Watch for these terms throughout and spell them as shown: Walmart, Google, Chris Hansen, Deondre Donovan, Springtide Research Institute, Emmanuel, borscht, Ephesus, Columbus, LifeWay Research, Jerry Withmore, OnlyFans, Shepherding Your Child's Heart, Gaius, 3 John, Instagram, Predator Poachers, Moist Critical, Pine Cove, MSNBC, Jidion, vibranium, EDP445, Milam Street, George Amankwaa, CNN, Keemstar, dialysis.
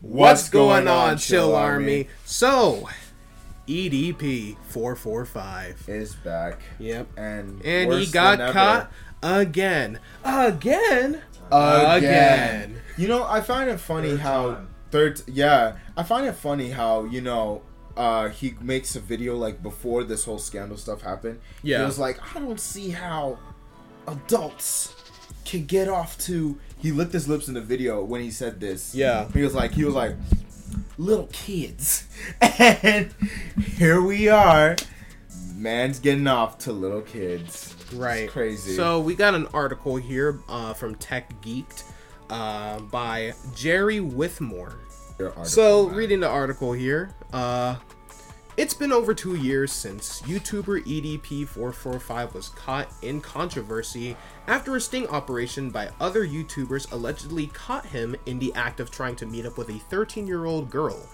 What's going on, Chill Army? So, EDP445 is back. Yep. And he got caught again. You know, I find it funny how you know, he makes a video like before this whole scandal stuff happened. Yeah. He was like, I don't see how adults can get off to. He licked his lips in the video when he said this. Yeah. He was like, little kids. And here we are. Man's getting off to little kids. Right. It's crazy. So we got an article here from Tech Geeked by Jerry Withmore. So reading the article here, it's been over 2 years since YouTuber EDP445 was caught in controversy after a sting operation by other YouTubers allegedly caught him in the act of trying to meet up with a 13-year-old girl.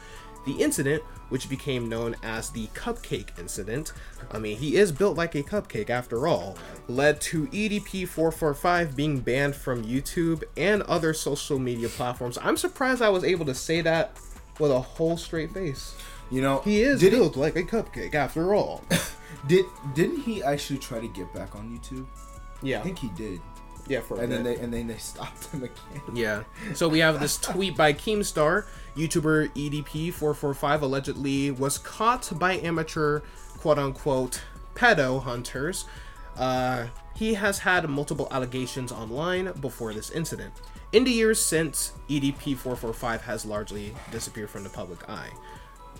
The incident, which became known as the Cupcake Incident, I mean, he is built like a cupcake after all, led to EDP445 being banned from YouTube and other social media platforms. I'm surprised I was able to say that with a whole straight face. You know, he is built like a cupcake after all. Didn't he actually try to get back on YouTube? Yeah. I think he did. Yeah, for a bit. Then they stopped him again. Yeah. So we have this tweet by Keemstar. YouTuber EDP445 allegedly was caught by amateur quote-unquote pedo hunters. He has had multiple allegations online before this incident. In the years since, EDP445 has largely disappeared from the public eye.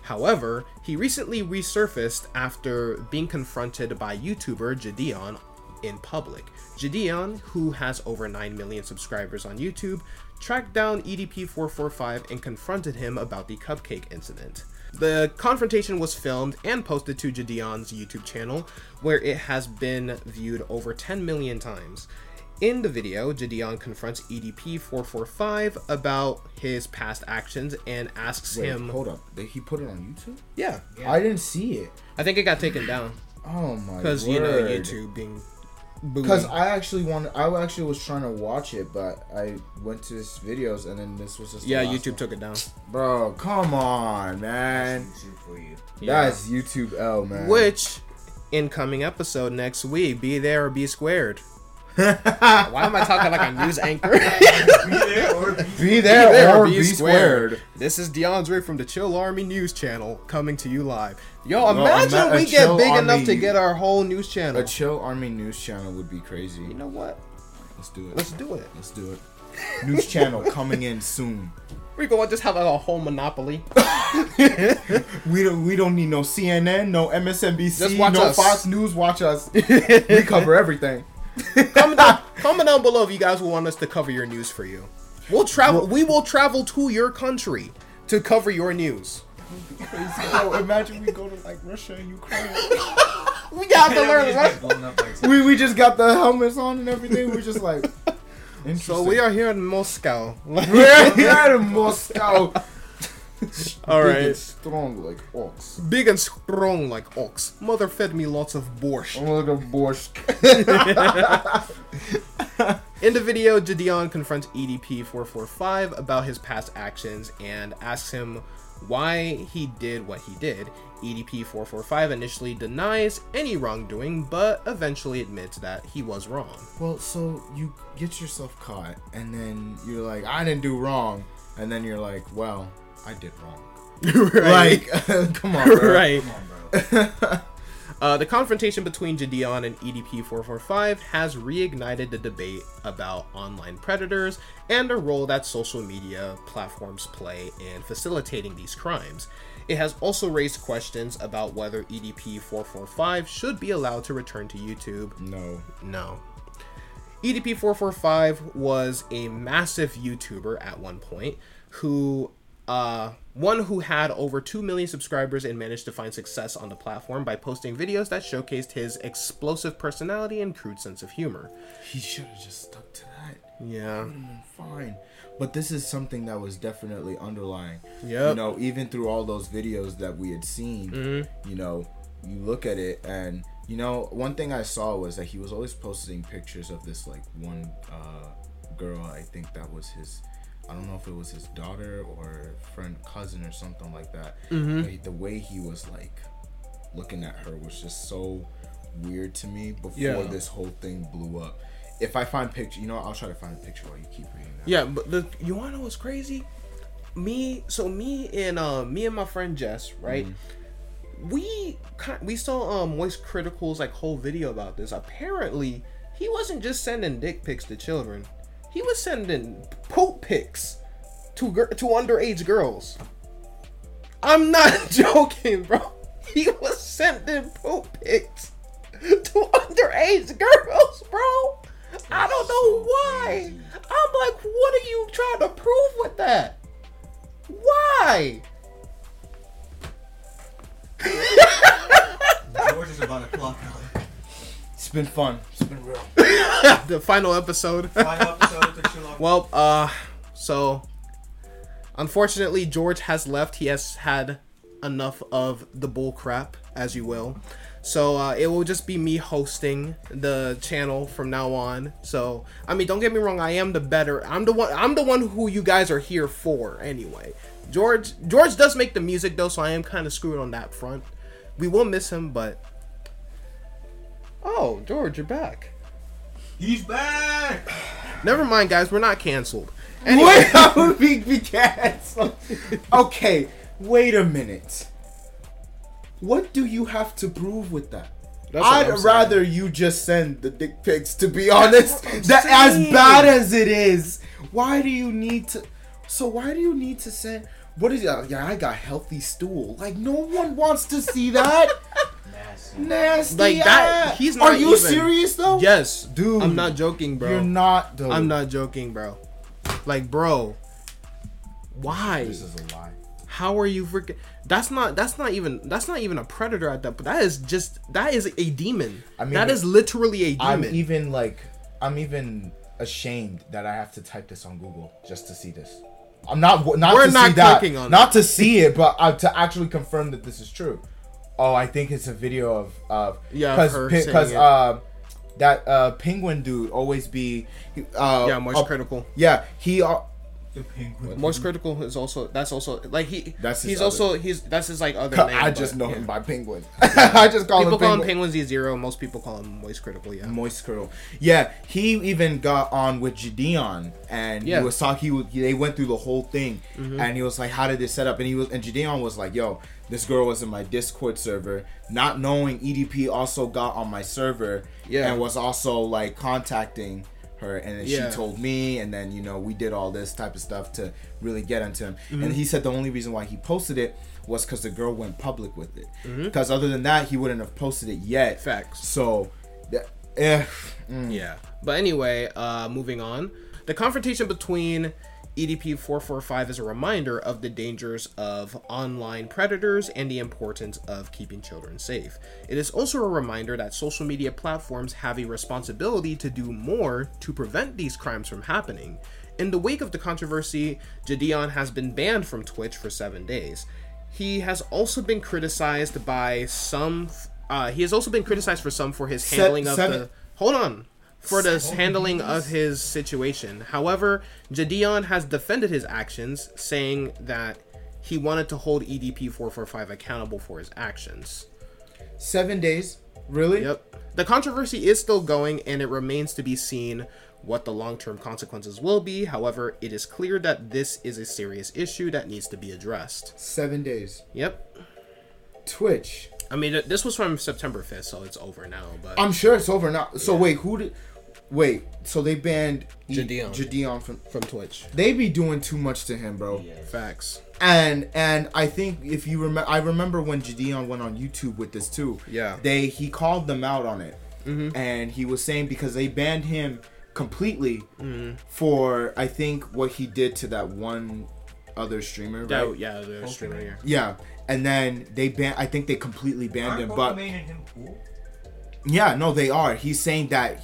However, he recently resurfaced after being confronted by YouTuber Jidion in public. Jidion, who has over 9 million subscribers on YouTube, tracked down EDP445 and confronted him about the cupcake incident. The confrontation was filmed and posted to Jidion's YouTube channel, where it has been viewed over 10 million times. In the video, Jidion confronts EDP445 about his past actions and asks him... Hold up. Did he put it on YouTube? Yeah. I didn't see it. I think it got taken down. Oh my word. Because, you know, YouTube being... Because I actually was trying to watch it, but I went to his videos and then this was just YouTube took it down. Bro, come on, man. That's YouTube for you. Yeah. That's YouTube L, man. Which, incoming episode next week, be there or be squared. Why am I talking like a news anchor? Be there or be squared. This is DeAndre from the Chill Army News Channel coming to you live. Yo, imagine we get big enough to get our whole news channel. A Chill Army News Channel would be crazy. You know what? Let's do it. News channel coming in soon. We gonna just have like a whole monopoly. We don't need no CNN, no MSNBC, no us. Fox News. Watch us. We cover everything. Comment down below if you guys will want us to cover your news for you. We will travel to your country to cover your news. That would be crazy. Oh, imagine we go to like Russia and Ukraine. We got to learn right? We just got the helmets on and everything. We're just like. So we are here in Moscow. All right. Big and strong like ox. Mother fed me lots of borscht. In the video, Jidion confronts EDP445 about his past actions and asks him why he did what he did. EDP445 initially denies any wrongdoing, but eventually admits that he was wrong. Well, so you get yourself caught, and then you're like, I didn't do wrong. And then you're like, well... I did wrong. Right. Like, come on, bro. Right. Come on, bro. The confrontation between Jidion and EDP445 has reignited the debate about online predators and the role that social media platforms play in facilitating these crimes. It has also raised questions about whether EDP445 should be allowed to return to YouTube. No. EDP445 was a massive YouTuber at one point who had over 2 million subscribers and managed to find success on the platform by posting videos that showcased his explosive personality and crude sense of humor. He should have just stuck to that. Yeah. It would have been fine. But this is something that was definitely underlying. Yeah. You know, even through all those videos that we had seen, You know, you look at it and, you know, one thing I saw was that he was always posting pictures of this, like, one girl, I think that was his... I don't know if it was his daughter or friend, cousin or something like that. Mm-hmm. But the way he was like looking at her was just so weird to me before this whole thing blew up. If I find picture, you know, I'll try to find a picture while you keep reading that. Yeah, but look, you want to know what's crazy? Me and my friend Jess, right? Mm-hmm. We saw Moist Critical's like whole video about this. Apparently, he wasn't just sending dick pics to children. He was sending poop pics to underage girls. I'm not joking, bro. He was sending poop pics to underage girls, bro. I don't know why. I'm like, what are you trying to prove with that? Why? George is about to clock out. It's been fun. It's been real. The final episode. Well, so unfortunately, George has left. He has had enough of the bull crap, as you will. So it will just be me hosting the channel from now on. So I mean, don't get me wrong, I am the better. I'm the one who you guys are here for anyway. George does make the music though, so I am kind of screwed on that front. We will miss him, but oh, George, you're back. He's back. Never mind, guys, we're not canceled. Anyway, what? We canceled. Okay, wait a minute. What do you have to prove with that? I'd rather you just send the dick pics, to be honest. That, as bad as it is, why do you need to? So why do you need to send? What is? Yeah, I got healthy stool. Like no one wants to see that. Nasty. Like that. He's not. Are you even serious though? Yes, dude. I'm not joking, bro. You're not. Dude. I'm not joking, bro. Like, bro. Why? This is a lie. How are you freaking? That's not even a predator at that. But that is a demon. I mean, that is literally a demon. I'm even ashamed that I have to type this on Google just to see this. I'm not. We're to not see clicking that, on not it. To see it, but to actually confirm that this is true. Oh, I think it's a video of because that penguin dude always be Moist Critical. Yeah, he. Moist Critical is also his like other name. I just know him by Penguin. Yeah. I just call people him Penguin. People call him Penguin Z0. Most people call him Moist Critical. Yeah, Moist Critical. Yeah, he even got on with Jidion, and he was talking. They went through the whole thing, mm-hmm. and he was like, "How did this set up?" And Jidion was like, "Yo, this girl was in my Discord server, not knowing EDP also got on my server, and was also like contacting her, and then she told me, and then, you know, we did all this type of stuff to really get into him." Mm-hmm. And he said the only reason why he posted it was because the girl went public with it, because mm-hmm. other than that he wouldn't have posted it yet. Facts. So but anyway, moving on, the confrontation between EDP445 is a reminder of the dangers of online predators and the importance of keeping children safe. It is also a reminder that social media platforms have a responsibility to do more to prevent these crimes from happening. In the wake of the controversy, Jidion has been banned from Twitch for 7 days. He has also been criticized for his handling of the... Hold on. For this handling of his situation. However, Jidion has defended his actions, saying that he wanted to hold EDP445 accountable for his actions. 7 days? Really? Yep. The controversy is still going, and it remains to be seen what the long-term consequences will be. However, it is clear that this is a serious issue that needs to be addressed. 7 days. Yep. Twitch. I mean, this was from September 5th, so it's over now. But I'm sure it's over now. So wait, so they banned Jidion from Twitch. They be doing too much to him, bro. Yeah. Facts. And I think if you remember, I remember when Jidion went on YouTube with this too. Yeah. He called them out on it, mm-hmm. and he was saying because they banned him completely for I think what he did to that one other streamer, right? The streamer. Yeah. Yeah. And then they completely banned him. But made him cool? Yeah, no, they are. He's saying that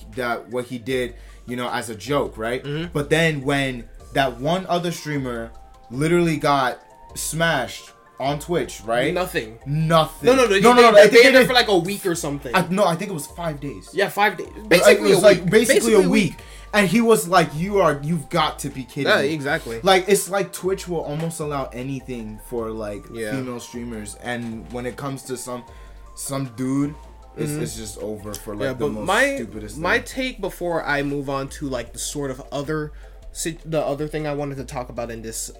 what he did, you know, as a joke, right? Mm-hmm. But then when that one other streamer literally got smashed on Twitch, right? Nothing. No. They did it for like a week or something. I think it was 5 days. Yeah, 5 days. Basically, it was a week. And he was like, you've got to be kidding me. Yeah, exactly. Like, it's like Twitch will almost allow anything for, like, female streamers. And when it comes to some dude, it's just over for, like, the most stupidest thing. My take before I move on to, like, the other thing I wanted to talk about in this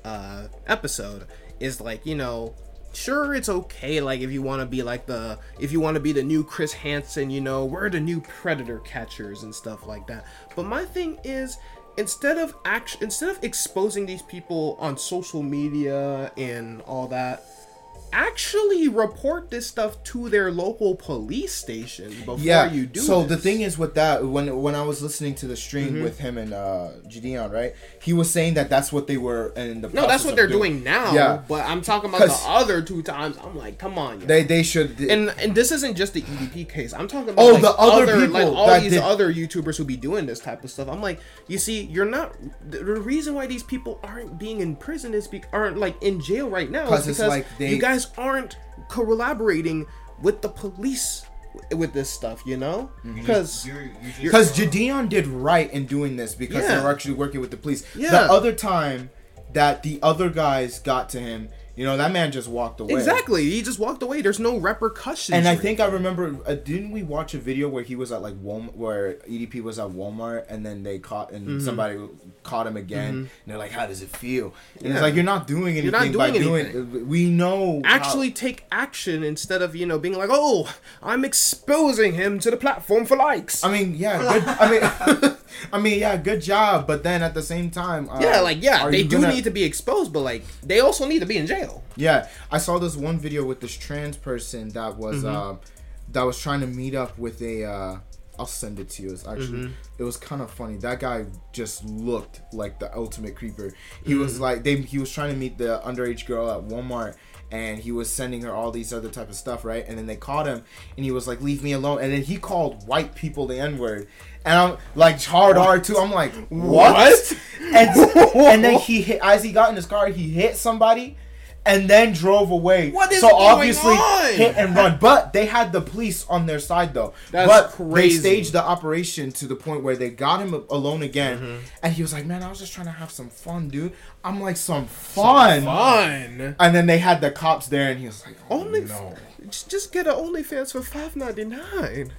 episode is, like, you know, sure, it's okay, like, if you want to be the new Chris Hansen, you know, we're the new predator catchers and stuff like that. But my thing is, instead of exposing these people on social media and all that, actually report this stuff to their local police station before you do. So the thing is with that, when I was listening to the stream with him and Jidion, right? He was saying that that's what they were in the process. No, that's what they're doing now. Yeah. But I'm talking about the other two times. I'm like, come on. Yo. They should. And this isn't just the EDP case. I'm talking about the other people, like all these other YouTubers who be doing this type of stuff. I'm like, you see, you're not. The reason why these people aren't being in prison aren't like in jail right now is because you guys aren't collaborating with the police with this stuff, you know? Because Jidion did right in doing this because they were actually working with the police. Yeah. The other time that the other guys got to him, you know, that man just walked away. Exactly. He just walked away. There's no repercussions. And I think I remember, didn't we watch a video where he was at like Walmart, where EDP was at Walmart and then they caught, and somebody caught him again. And they're like, how does it feel? And it's like, you're not doing anything by doing it. We know. Actually take action instead of, you know, being like, oh, I'm exposing him to the platform for likes. I mean, yeah. Good job. But then at the same time, they do need to be exposed, but like, they also need to be in jail. Yeah, I saw this one video with this trans person that was trying to meet up with a. I'll send it to you. It's actually it was kind of funny. That guy just looked like the ultimate creeper. He was like he was trying to meet the underage girl at Walmart, and he was sending her all these other type of stuff, right? And then they caught him, and he was like, "Leave me alone." And then he called white people the N-word, and I'm like, hard too. I'm like, what? And then as he got in his car, he hit somebody. And then drove away. What is going on? So obviously hit and run. But they had the police on their side though. That's crazy. They staged the operation to the point where they got him alone again. And he was like, man, I was just trying to have some fun, dude. I'm like, some fun? And then they had the cops there and he was like, oh no. Just get an OnlyFans for $5.99.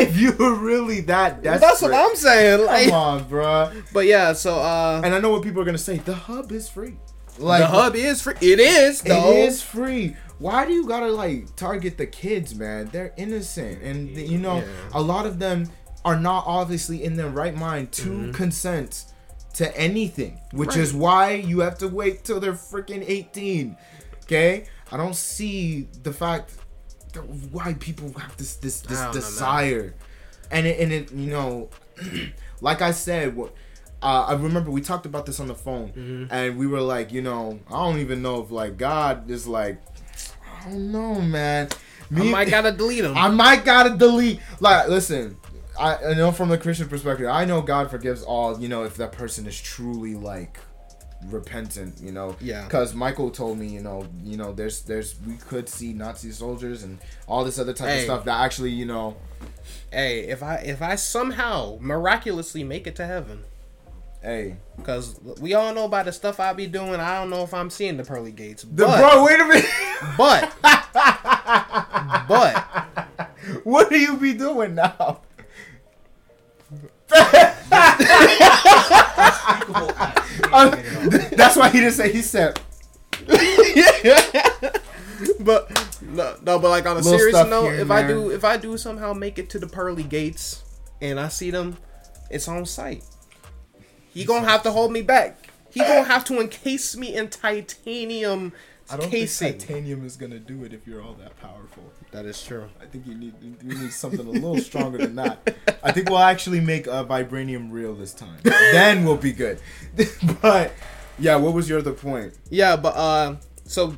If you were really that desperate. That's what I'm saying. Like, come on, bro. But yeah, so. And I know what people are going to say. The hub is free. Like, the hub is free. It is, though. It is free. Why do you gotta like target the kids, man? They're innocent, and you know a lot of them are not obviously in their right mind to consent to anything, which is why you have to wait till they're freaking 18. Okay, I don't see the fact that why people have this desire, and it you know, like I said. I remember we talked about this on the phone, and we were like, you know, I don't even know if like God is like, I don't know, man. I might gotta delete him. Like, listen, I know from the Christian perspective, I know God forgives all, you know, if that person is truly like repentant, you know. Yeah. Because Michael told me, you know, there's we could see Nazi soldiers and all this other type of stuff that actually, you know. Hey, if I somehow miraculously make it to heaven. Hey, because we all know about the stuff I be doing. I don't know if I'm seeing the pearly gates. Bro, wait a minute. But what do you be doing now? That's why he didn't say he said. But no, but like on a serious note, here, if I do somehow make it to the pearly gates and I see them, it's on sight. He gonna have to hold me back. He gonna have to encase me in titanium casing. I don't think titanium is gonna do it if you're all that powerful. That is true. I think you need something a little stronger than that. I think we'll actually make a vibranium reel this time. Then we'll be good. But yeah, what was your other point? Yeah, but so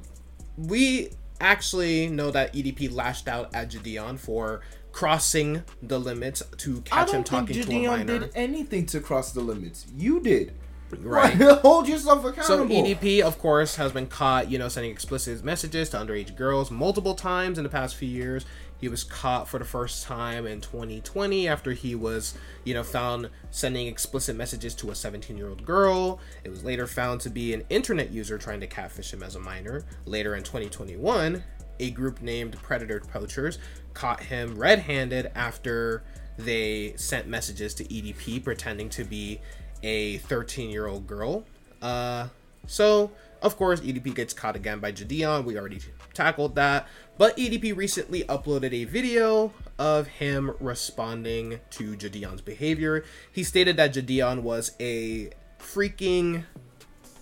we actually know that EDP lashed out at Jidion for crossing the limits to catch him talking to a minor. I don't think Jidion did anything to cross the limits. You did. Right. Hold yourself accountable. So EDP, of course, has been caught, you know, sending explicit messages to underage girls multiple times in the past few years. He was caught for the first time in 2020 after he was, you know, found sending explicit messages to a 17-year-old girl. It was later found to be an internet user trying to catfish him as a minor. Later in 2021, a group named Predator Poachers caught him red-handed after they sent messages to EDP pretending to be a 13-year-old girl. So, of course, EDP gets caught again by Jidion. We already tackled that. But EDP recently uploaded a video of him responding to Jidion's behavior. He stated that Jidion was a freaking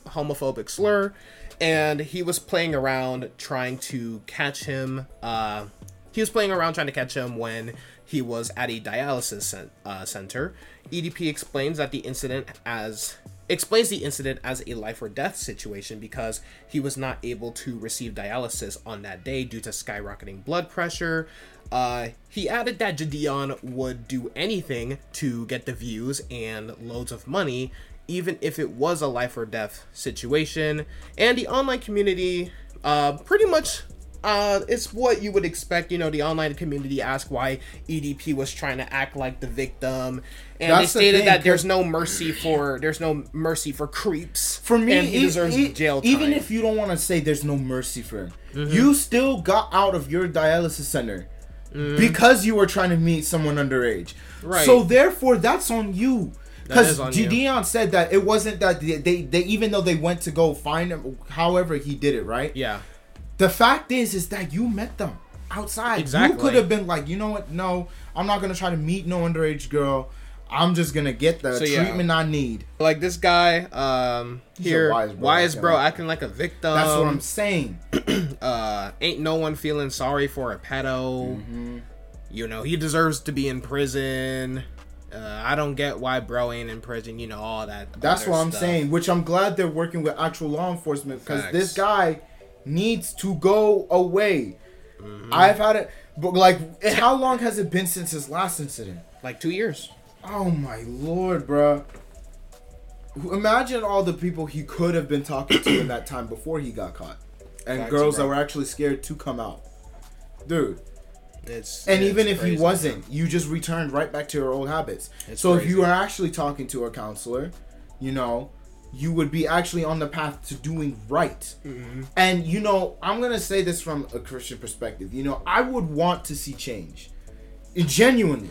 homophobic slur, and he was playing around trying to catch him. He was playing around trying to catch him when he was at a dialysis center. EDP explains that the incident as... explains the incident as a life or death situation because he was not able to receive dialysis on that day due to skyrocketing blood pressure. He added that Jidion would do anything to get the views and loads of money, even if it was a life or death situation. And the online community pretty much... it's what you would expect, you know, the online community asked why EDP was trying to act like the victim, and that's they stated the thing, that there's no mercy for creeps. For me, and he deserves jail time. Even if you don't want to say there's no mercy for him, you still got out of your dialysis center because you were trying to meet someone underage. Right. So therefore, that's on you. Because Jidion said that it wasn't that they even though they went to go find him, however he did it, right? Yeah. The fact is that you met them outside. Exactly. You could have been like, you know what? No, I'm not going to try to meet no underage girl. I'm just going to get the treatment I need. Like this guy here, wise bro acting like a victim. That's what I'm saying. Ain't no one feeling sorry for a pedo. You know, he deserves to be in prison. I don't get why bro ain't in prison. You know, all that. That's what I'm saying, which I'm glad they're working with actual law enforcement because this guy... needs to go away. I've had it, but like, how long has it been since his last incident? Like 2 years. Oh my lord, bro! Imagine all the people he could have been talking to in that time before he got caught, and that's girls that were actually scared to come out, dude. It's even if he wasn't, you just returned right back to your old habits. If you are actually talking to a counselor, you know, you would be actually on the path to doing right. And, you know, I'm going to say this from a Christian perspective. You know, I would want to see change. Genuinely.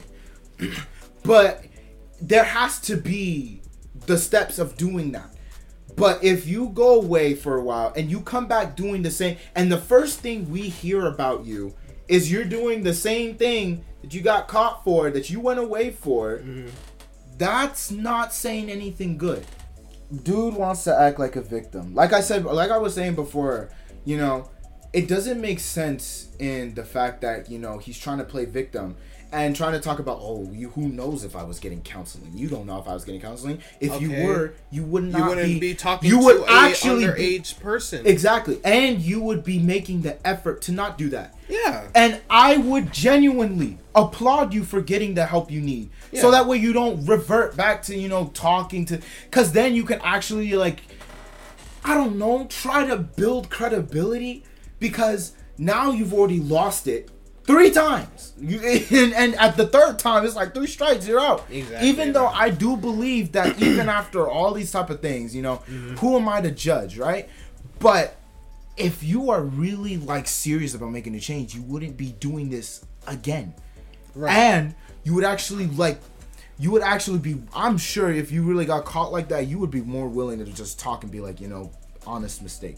But there has to be the steps of doing that. But if you go away for a while and you come back doing the same, and the first thing we hear about you is you're doing the same thing that you got caught for, that you went away for, that's not saying anything good. Dude wants to act like a victim. Like I said, like I was saying before, you know, it doesn't make sense in the fact that, you know, he's trying to play victim and trying to talk about, oh, you, who knows if I was getting counseling? You don't know if I was getting counseling. If you were, you would not you wouldn't be talking you would to actually an underage person. Exactly. And you would be making the effort to not do that. Yeah. And I would genuinely applaud you for getting the help you need. Yeah. So that way you don't revert back to, you know, talking to... Because then you can actually, like, I don't know, try to build credibility because now you've already lost it. 3 times. And at the third time, it's like 3 strikes, you're out. Exactly. Even though I do believe that even after all these type of things, you know, who am I to judge, right? But if you are really, like, serious about making a change, you wouldn't be doing this again. Right. And you would actually, like, you would actually be, I'm sure if you really got caught like that, you would be more willing to just talk and be like, you know, honest mistake.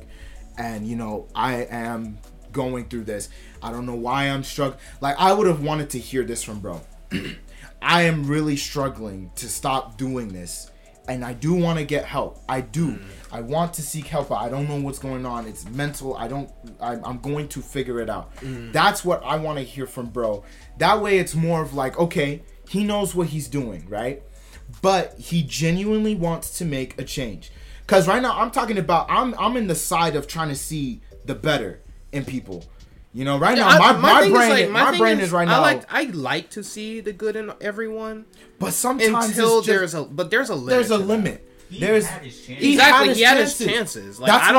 And, you know, I am... going through this. I don't know why I'm struggling. Like, I would have wanted to hear this from bro. I am really struggling to stop doing this, and I do want to get help. I do. I want to seek help. I don't know what's going on. It's mental. I'm going to figure it out. That's what I want to hear from bro. That way it's more of like, okay, he knows what he's doing, right? But he genuinely wants to make a change. Because right now I'm talking about, I'm in the side of trying to see the better in people, you know, right now. My brain is right now. I like to see the good in everyone, but sometimes there's a limit. He had his chances. Like, that's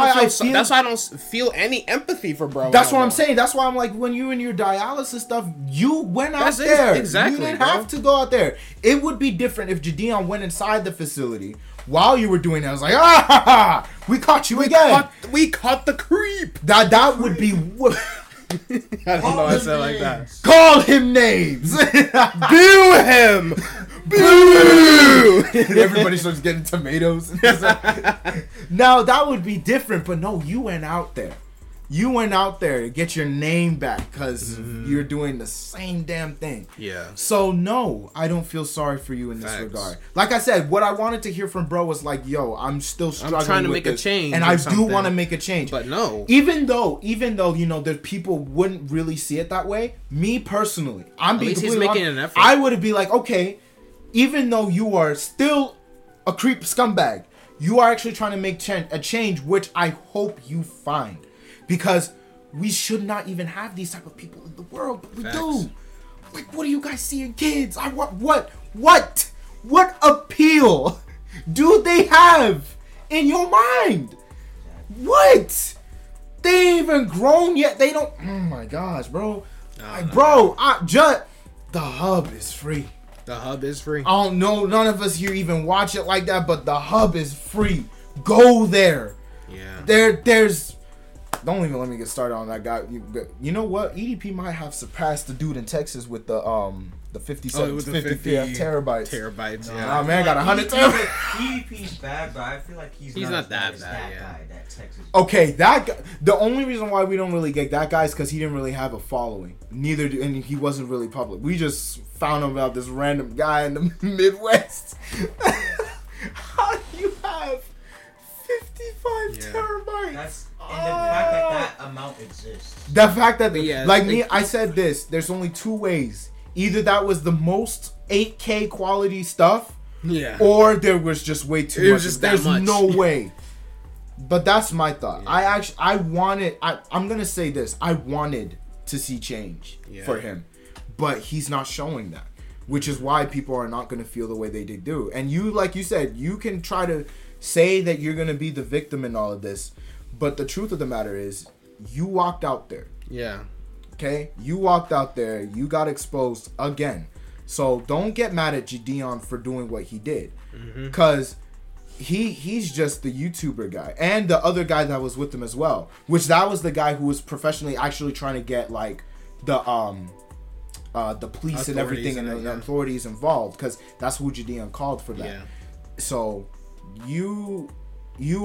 why I don't feel any empathy for bro. That's what I'm saying. That's why I'm like, when you're in your dialysis stuff, you went out there. Exactly, you didn't have to go out there. It would be different if Jidion went inside the facility while you were doing that. I was like, we caught you again. We caught the creep. That would be. I don't know why I said like that. Call him names. Boo him. Boo! Everybody starts getting tomatoes. Now that would be different, but no, you went out there. You went out there to get your name back because you're doing the same damn thing. Yeah. So no, I don't feel sorry for you in this regard. Like I said, what I wanted to hear from bro was like, yo, I'm still struggling. I'm trying to make a change. And I do want to make a change. But no. Even though, you know, the people wouldn't really see it that way, me personally, I'm being completely honest, he's making an effort. I would be like, okay, even though you are still a creep scumbag, you are actually trying to make a change, which I hope you find. Because we should not even have these type of people in the world, but we do. Like, what do you guys see in kids? What appeal do they have in your mind? What? They ain't even grown yet. They don't. Oh my gosh, bro! The hub is free. The hub is free. I don't know. None of us here even watch it like that, but the hub is free. Go there. Yeah. There's. Don't even let me get started on that guy. You know what? EDP might have surpassed the dude in Texas with the 50 terabytes. Terabytes. Yeah. Oh man, I got 100 terabytes. EDP's bad, but I feel like he's not that bad. Yeah. Guy, that Texas. Okay, that guy, the only reason why we don't really get that guy is because he didn't really have a following. And he wasn't really public. We just found out about this random guy in the Midwest. How do you have 55 terabytes? And the fact that amount exists. The fact that, I said this, there's only two ways. Either that was the most 8K quality stuff, or there was just way too much. It was just that much. There's no way. But that's my thought. Yeah. I'm going to say this. I wanted to see change for him, but he's not showing that, which is why people are not going to feel the way they did do. And you, like you said, you can try to say that you're going to be the victim in all of this, but the truth of the matter is, you walked out there. Yeah. Okay? You walked out there. You got exposed again. So don't get mad at Jidion for doing what he did. Because he's just the YouTuber guy. And the other guy that was with him as well. Which that was the guy who was professionally actually trying to get, like, the police and everything and the authorities involved. Because that's who Jidion called for that. Yeah. So you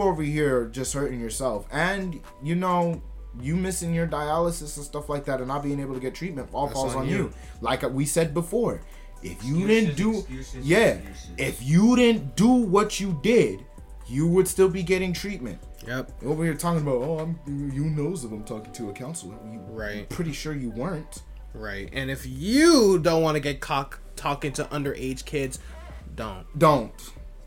over here just hurting yourself, and you know you missing your dialysis and stuff like that and not being able to get treatment falls on you. Like we said before, if you didn't do what you did, you would still be getting treatment. Yep. Over here talking about, you knows that I'm talking to a counselor. You're pretty sure you weren't. Right. And if you don't want to get talking to underage kids, don't.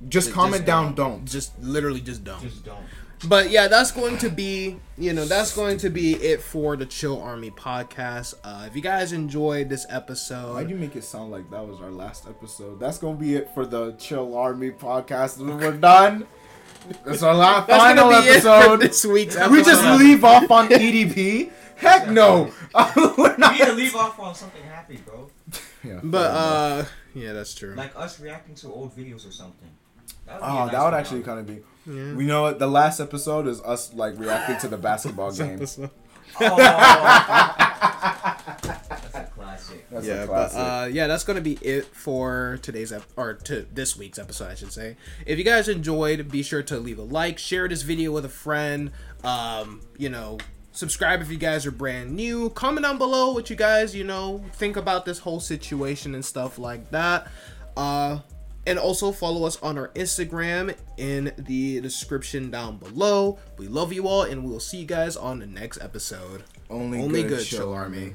Just comment down, don't. Just literally just don't. Just don't. But yeah, that's going to be, it for the Chill Army podcast. If you guys enjoyed this episode. Why'd you make it sound like that was our last episode? That's going to be it for the Chill Army podcast. We're done. It's our last final episode. This week's episode. We just leave off on EDP? Heck no. We're not. We need to leave off on something happy, bro. Yeah. But, that's true. Like us reacting to old videos or something. That would actually kind of be. Yeah. We know what? The last episode is us like reacting to the basketball game. That's a classic. That's gonna be it for this week's episode, I should say. If you guys enjoyed, be sure to leave a like, share this video with a friend. Subscribe if you guys are brand new. Comment down below what you guys, think about this whole situation and stuff like that. And also follow us on our Instagram in the description down below. We love you all, and we'll see you guys on the next episode. Only good Chill Army.